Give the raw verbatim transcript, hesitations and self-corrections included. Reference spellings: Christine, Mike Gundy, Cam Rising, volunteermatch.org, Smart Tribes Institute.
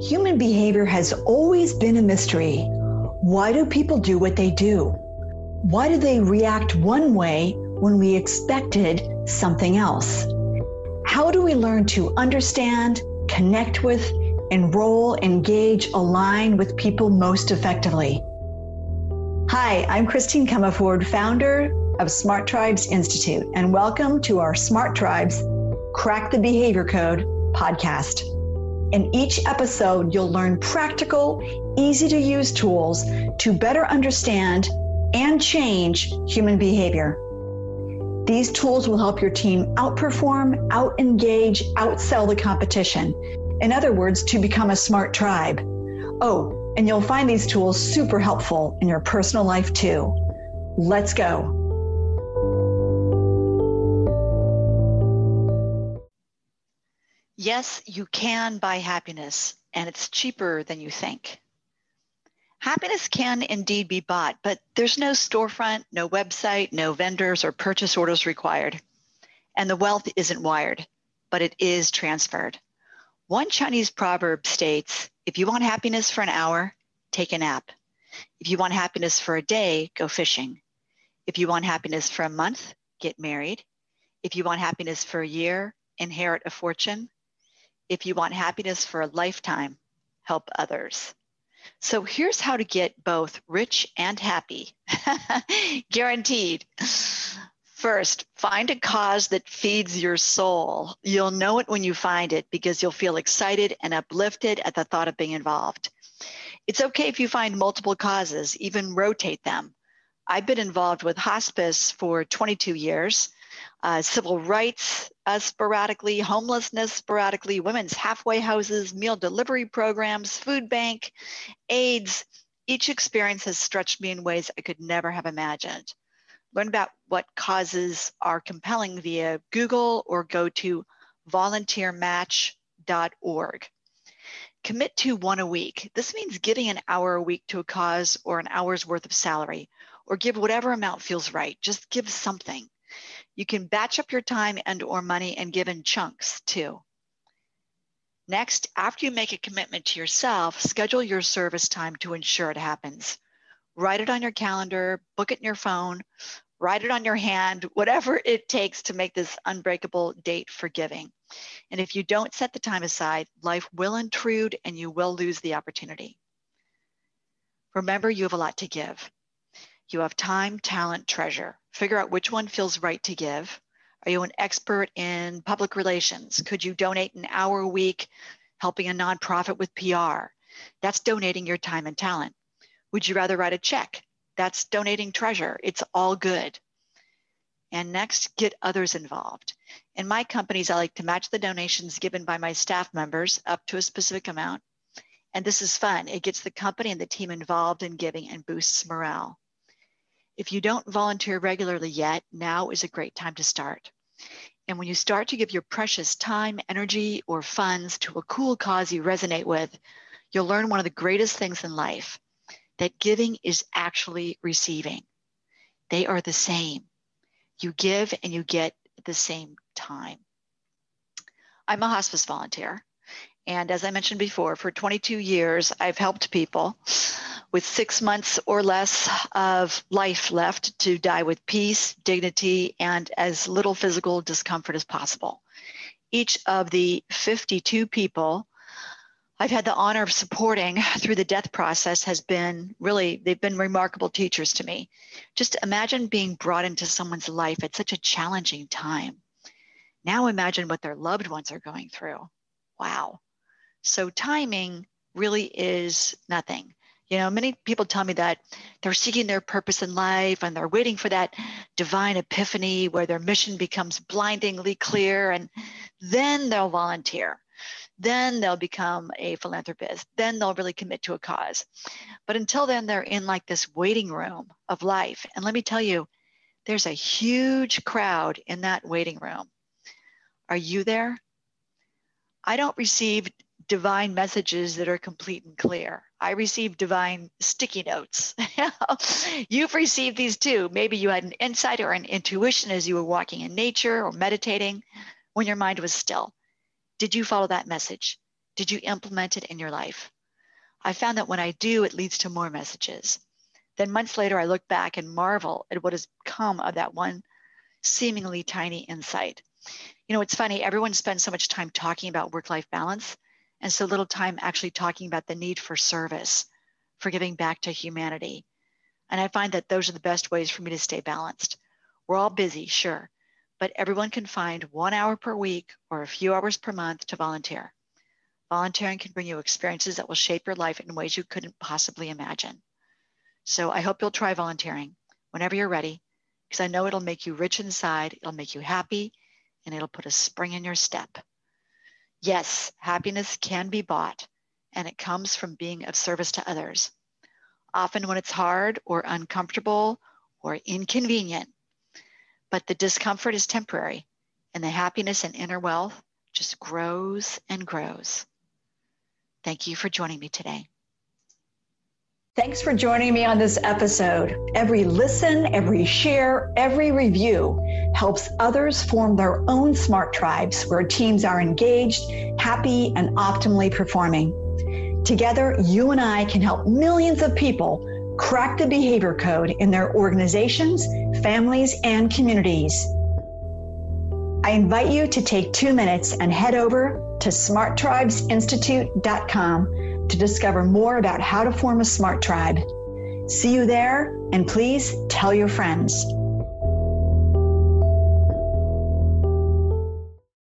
Human behavior has always been a mystery. Why do people do what they do? Why do they react one way when we expected something else? How do we learn to understand, connect with, enroll, engage, align with people most effectively? Hi, I'm Christine Comaford, founder of Smart Tribes Institute, and welcome to our Smart Tribes Crack the Behavior Code podcast. In each episode, you'll learn practical, easy-to-use tools to better understand and change human behavior. These tools will help your team outperform, out-engage, outsell the competition. In other words, to become a smart tribe. Oh, and you'll find these tools super helpful in your personal life too. Let's go. Yes, you can buy happiness, and it's cheaper than you think. Happiness can indeed be bought, but there's no storefront, no website, no vendors or purchase orders required. And the wealth isn't wired, but it is transferred. One Chinese proverb states, if you want happiness for an hour, take a nap. If you want happiness for a day, go fishing. If you want happiness for a month, get married. If you want happiness for a year, inherit a fortune. If you want happiness for a lifetime, help others. So here's how to get both rich and happy, guaranteed. First, find a cause that feeds your soul. You'll know it when you find it because you'll feel excited and uplifted at the thought of being involved. It's okay if you find multiple causes, even rotate them. I've been involved with hospice for twenty-two years, uh, civil rights uh, sporadically, homelessness sporadically, women's halfway houses, meal delivery programs, food bank, AIDS. Each experience has stretched me in ways I could never have imagined. Learn about what causes are compelling via Google or go to volunteer match dot org. Commit to one a week. This means giving an hour a week to a cause or an hour's worth of salary, or give whatever amount feels right. Just give something. You can batch up your time and or money and give in chunks too. Next, after you make a commitment to yourself, schedule your service time to ensure it happens. Write it on your calendar, book it in your phone, write it on your hand, whatever it takes to make this unbreakable date for giving. And if you don't set the time aside, life will intrude and you will lose the opportunity. Remember, you have a lot to give. You have time, talent, treasure. Figure out which one feels right to give. Are you an expert in public relations? Could you donate an hour a week helping a nonprofit with P R? That's donating your time and talent. Would you rather write a check? That's donating treasure. It's all good. And next, get others involved. In my companies, I like to match the donations given by my staff members up to a specific amount. And this is fun. It gets the company and the team involved in giving and boosts morale. If you don't volunteer regularly yet, now is a great time to start. And when you start to give your precious time, energy, or funds to a cool cause you resonate with, you'll learn one of the greatest things in life. That giving is actually receiving. They are the same. You give and you get at the same time. I'm a hospice volunteer. And as I mentioned before, for twenty-two years, I've helped people with six months or less of life left to die with peace, dignity, and as little physical discomfort as possible. Each of the fifty-two people I've had the honor of supporting through the death process has been really, they've been remarkable teachers to me. Just imagine being brought into someone's life at such a challenging time. Now imagine what their loved ones are going through. Wow. So timing really is nothing. You know, many people tell me that they're seeking their purpose in life and they're waiting for that divine epiphany where their mission becomes blindingly clear and then they'll volunteer. Then they'll become a philanthropist. Then they'll really commit to a cause. But until then, they're in like this waiting room of life. And let me tell you, there's a huge crowd in that waiting room. Are you there? I don't receive divine messages that are complete and clear. I receive divine sticky notes. You've received these too. Maybe you had an insight or an intuition as you were walking in nature or meditating when your mind was still. Did you follow that message? Did you implement it in your life? I found that when I do, it leads to more messages. Then months later, I look back and marvel at what has come of that one seemingly tiny insight. You know, it's funny, everyone spends so much time talking about work-life balance and so little time actually talking about the need for service, for giving back to humanity. And I find that those are the best ways for me to stay balanced. We're all busy, sure, but everyone can find one hour per week or a few hours per month to volunteer. Volunteering can bring you experiences that will shape your life in ways you couldn't possibly imagine. So I hope you'll try volunteering whenever you're ready, because I know it'll make you rich inside, it'll make you happy, and it'll put a spring in your step. Yes, happiness can be bought, and it comes from being of service to others. Often when it's hard or uncomfortable or inconvenient, but the discomfort is temporary, and the happiness and inner wealth just grows and grows. Thank you for joining me today. Thanks for joining me on this episode. Every listen, every share, every review helps others form their own smart tribes where teams are engaged, happy, and optimally performing. Together, you and I can help millions of people crack the behavior code in their organizations, families, and communities. I invite you to take two minutes and head over to smart tribes institute dot com to discover more about how to form a smart tribe. See you there, and please tell your friends.